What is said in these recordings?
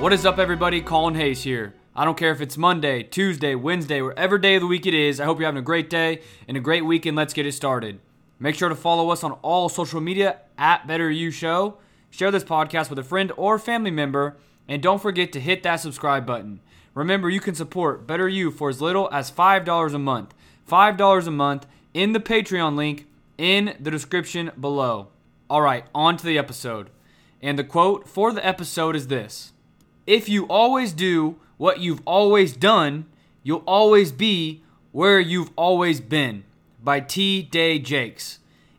What is up, everybody? Colin Hayes here. I don't care if it's Monday, Tuesday, Wednesday, whatever day of the week it is. I hope you're having a great day and a great weekend. Let's get it started. Make sure to follow us on all social media at Better You Show. Share this podcast with a friend or family member. And don't forget to hit that subscribe button. Remember, you can support Better You for as little as $5 a month. $5 a month in the Patreon link in the description below. All right, on to the episode. And the quote for the episode is this. If you always do what you've always done, you'll always be where you've always been, by T. Day Jakes.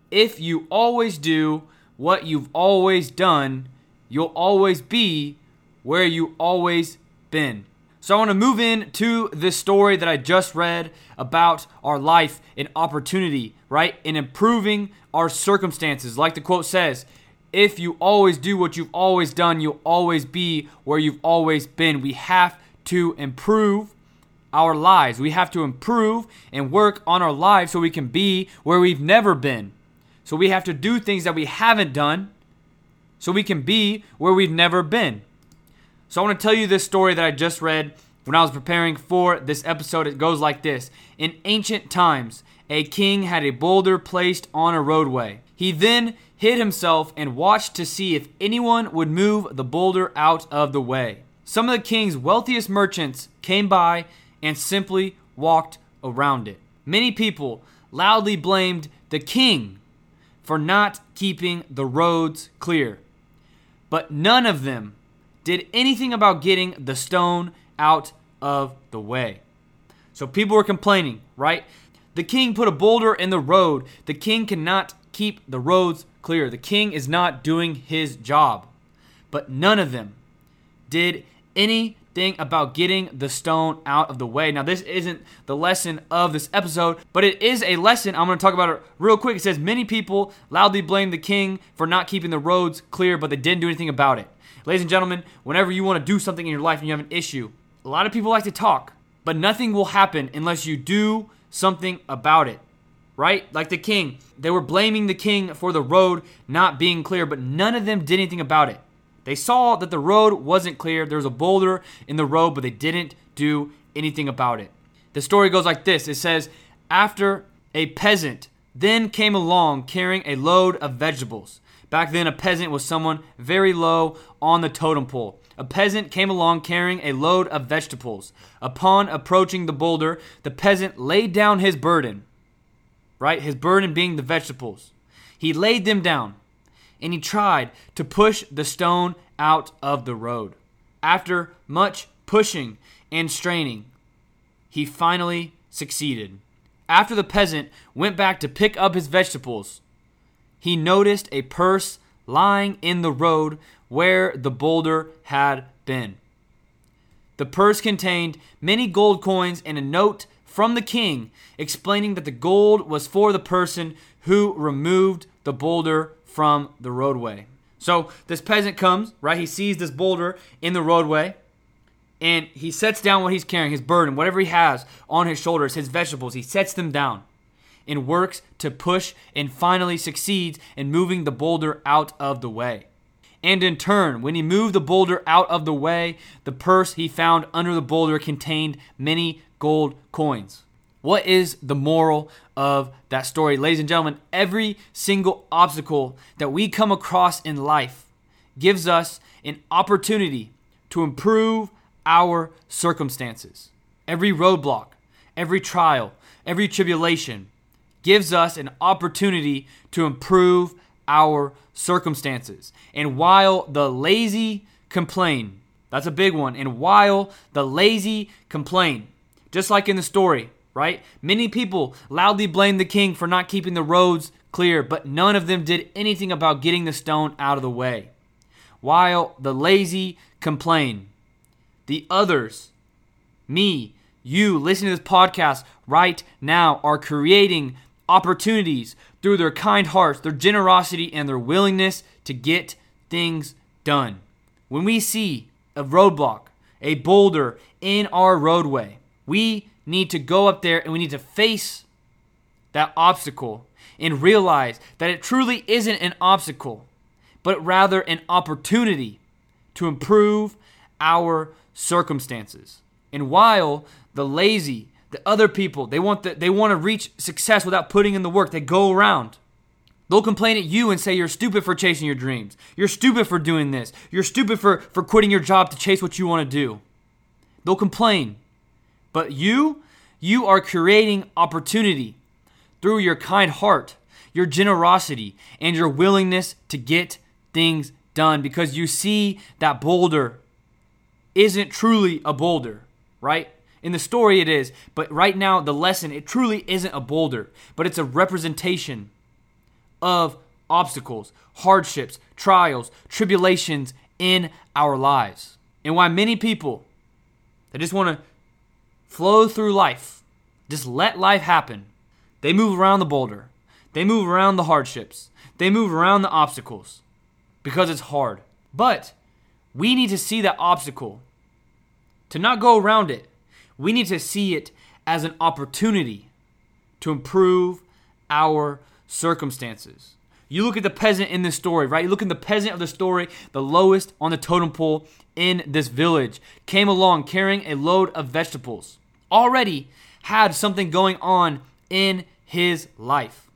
If you always do what you've always done, you'll always be where you always been. So I want to move in to this story that I just read about our life and opportunity, right? And improving our circumstances. Like the quote says, if you always do what you've always done, you'll always be where you've always been. We have to improve our lives. We have to improve and work on our lives so we can be where we've never been. So we have to do things that we haven't done so we can be where we've never been. So I want to tell you this story that I just read when I was preparing for this episode. It goes like this. In ancient times, a king had a boulder placed on a roadway. He then hid himself and watched to see if anyone would move the boulder out of the way. Some of the king's wealthiest merchants came by and simply walked around it. Many people loudly blamed the king for not keeping the roads clear, but none of them did anything about getting the stone out of the way. So people were complaining, right? The king put a boulder in the road. The king cannot keep the roads clear. The king is not doing his job. But none of them did anything about getting the stone out of the way. Now, this isn't the lesson of this episode, but it is a lesson. I'm going to talk about it real quick. It says, many people loudly blame the king for not keeping the roads clear, but they didn't do anything about it. Ladies and gentlemen, whenever you want to do something in your life and you have an issue, a lot of people like to talk, but nothing will happen unless you do something about it. Right? Like the king. They were blaming the king for the road not being clear, but none of them did anything about it. They saw that the road wasn't clear. There was a boulder in the road, but they didn't do anything about it. The story goes like this. It says, after a peasant then came along carrying a load of vegetables. Back then, a peasant was someone very low on the totem pole. A peasant came along carrying a load of vegetables. Upon approaching the boulder, the peasant laid down his burden. Right? His burden being the vegetables. He laid them down and he tried to push the stone out of the road. After much pushing and straining, he finally succeeded. After the peasant went back to pick up his vegetables, he noticed a purse lying in the road where the boulder had been. The purse contained many gold coins and a note from the king, explaining that the gold was for the person who removed the boulder from the roadway. So this peasant comes, right? He sees this boulder in the roadway and he sets down what he's carrying, his burden, whatever he has on his shoulders, his vegetables. He sets them down and works to push and finally succeeds in moving the boulder out of the way. And in turn, when he moved the boulder out of the way, the purse he found under the boulder contained many gold coins. What is the moral of that story? Ladies and gentlemen, every single obstacle that we come across in life gives us an opportunity to improve our circumstances. Every roadblock, every trial, every tribulation gives us an opportunity to improve our circumstances. And while the lazy complain, that's a big one. And while the lazy complain, just like in the story, right? Many people loudly blamed the king for not keeping the roads clear, but none of them did anything about getting the stone out of the way. While the lazy complain, the others, me, you, listening to this podcast right now, are creating opportunities through their kind hearts, their generosity, and their willingness to get things done. When we see a roadblock, a boulder in our roadway, we need to go up there and we need to face that obstacle and realize that it truly isn't an obstacle, but rather an opportunity to improve our circumstances. And while the lazy, the other people, they want to reach success without putting in the work, they go around. They'll complain at you and say you're stupid for chasing your dreams. You're stupid for doing this. You're stupid for quitting your job to chase what you want to do. They'll complain. But you are creating opportunity through your kind heart, your generosity, and your willingness to get things done, because you see that boulder isn't truly a boulder, right? In the story it is, but right now the lesson, it truly isn't a boulder, but it's a representation of obstacles, hardships, trials, tribulations in our lives. And why many people, they just want to flow through life, just let life happen. They move around the boulder. They move around the hardships. They move around the obstacles because it's hard. But we need to see that obstacle, to not go around it. We need to see it as an opportunity to improve our circumstances. You look at the peasant in this story, right? You look at the peasant of the story, the lowest on the totem pole in this village, came along carrying a load of vegetables. Already had something going on in his life.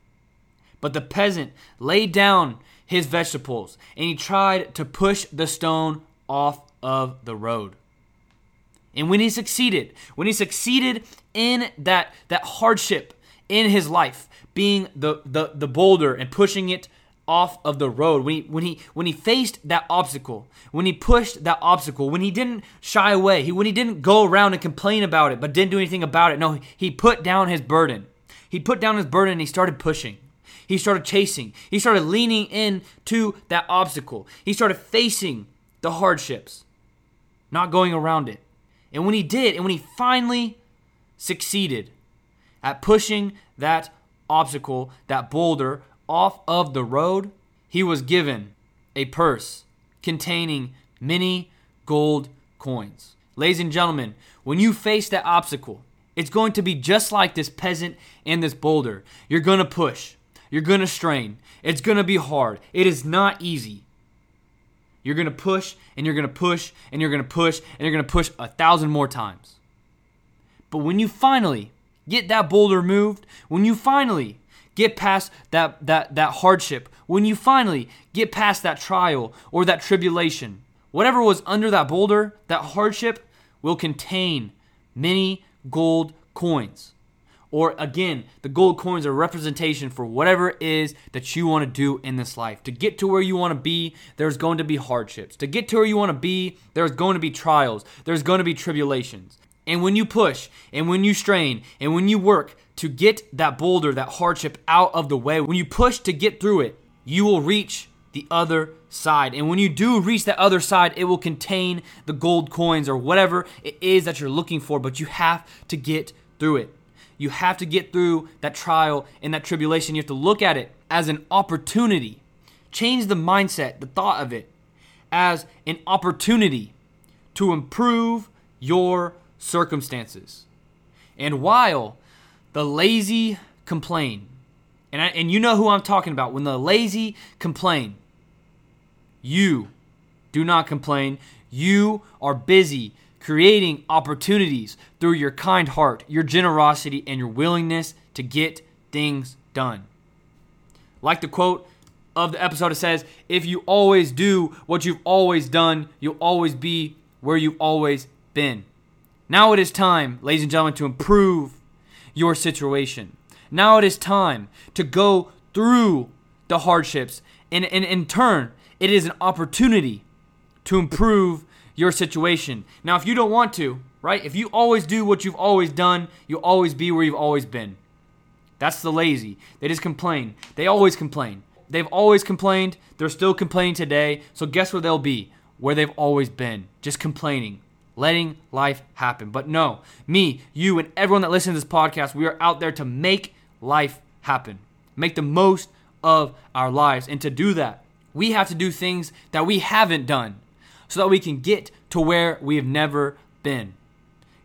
But the peasant laid down his vegetables and he tried to push the stone off of the road. And when he succeeded in that hardship in his life, being the boulder and pushing it off of the road, when he faced that obstacle, when he pushed that obstacle, when he didn't shy away, when he didn't go around and complain about it but didn't do anything about it, no, he put down his burden. He put down his burden and he started pushing. He started chasing. He started leaning in to that obstacle. He started facing the hardships, not going around it. And when he did, and when he finally succeeded at pushing that obstacle, that boulder, off of the road, he was given a purse containing many gold coins. Ladies and gentlemen, when you face that obstacle, it's going to be just like this peasant and this boulder. You're going to push. You're going to strain. It's going to be hard. It is not easy. You're going to push, and you're going to push, and you're going to push, and you're going to push 1,000 more times. But when you finally get that boulder moved, when you finally get past that hardship, when you finally get past that trial or that tribulation, whatever was under that boulder, that hardship will contain many gold coins. Or again, the gold coins are representation for whatever it is that you want to do in this life. To get to where you want to be, there's going to be hardships. To get to where you want to be, there's going to be trials. There's going to be tribulations. And when you push, and when you strain, and when you work to get that boulder, that hardship out of the way, when you push to get through it, you will reach the other side. And when you do reach that other side, it will contain the gold coins or whatever it is that you're looking for, but you have to get through it. You have to get through that trial and that tribulation. You have to look at it as an opportunity. Change the mindset, the thought of it, as an opportunity to improve your circumstances. And while the lazy complain, and you know who I'm talking about, when the lazy complain, you do not complain. You are busy creating opportunities through your kind heart, your generosity, and your willingness to get things done. Like the quote of the episode, it says, if you always do what you've always done, you'll always be where you've always been. Now it is time, ladies and gentlemen, to improve your situation. Now it is time to go through the hardships. And in turn, it is an opportunity to improve your situation. Now, if you don't want to, right? If you always do what you've always done, you'll always be where you've always been. That's the lazy. They just complain. They always complain. They've always complained. They're still complaining today. So guess where they'll be? Where they've always been. Just complaining. Letting life happen. But no, me, you, and everyone that listens to this podcast, we are out there to make life happen. Make the most of our lives. And to do that, we have to do things that we haven't done so that we can get to where we have never been.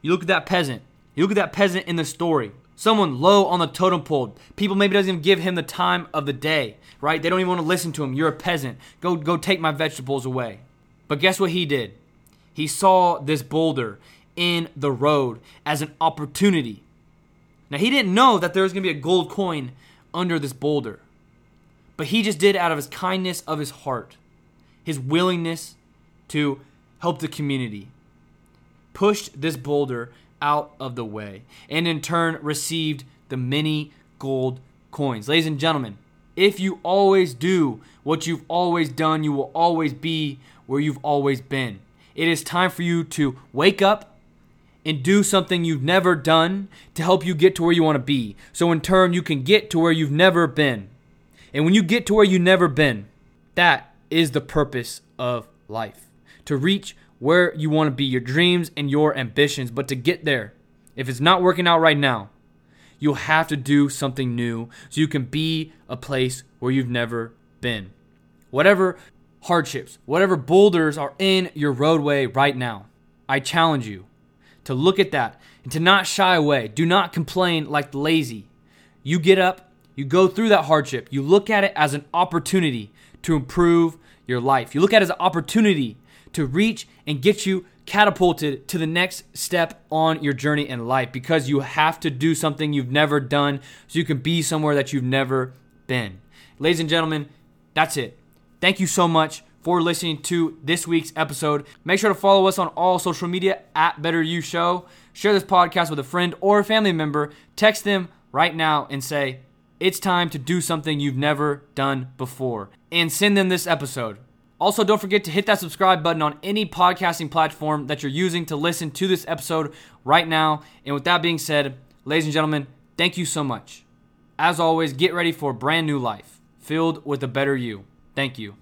You look at that peasant. You look at that peasant in the story. Someone low on the totem pole. People maybe doesn't even give him the time of the day, right? They don't even want to listen to him. You're a peasant. Go take my vegetables away. But guess what he did? He saw this boulder in the road as an opportunity. Now, he didn't know that there was going to be a gold coin under this boulder, but he just did out of his kindness of his heart, his willingness to help the community, pushed this boulder out of the way, and in turn received the many gold coins. Ladies and gentlemen, if you always do what you've always done, you will always be where you've always been. It is time for you to wake up and do something you've never done to help you get to where you want to be. So in turn, you can get to where you've never been. And when you get to where you've never been, that is the purpose of life. To reach where you want to be, your dreams and your ambitions. But to get there, if it's not working out right now, you'll have to do something new so you can be a place where you've never been. Whatever hardships, whatever boulders are in your roadway right now, I challenge you to look at that and to not shy away. Do not complain like the lazy. You get up, you go through that hardship. You look at it as an opportunity to improve your life. You look at it as an opportunity to reach and get you catapulted to the next step on your journey in life, because you have to do something you've never done so you can be somewhere that you've never been. Ladies and gentlemen, that's it. Thank you so much for listening to this week's episode. Make sure to follow us on all social media at Better You Show. Share this podcast with a friend or a family member. Text them right now and say, it's time to do something you've never done before. And send them this episode. Also, don't forget to hit that subscribe button on any podcasting platform that you're using to listen to this episode right now. And with that being said, ladies and gentlemen, thank you so much. As always, get ready for a brand new life filled with a better you. Thank you.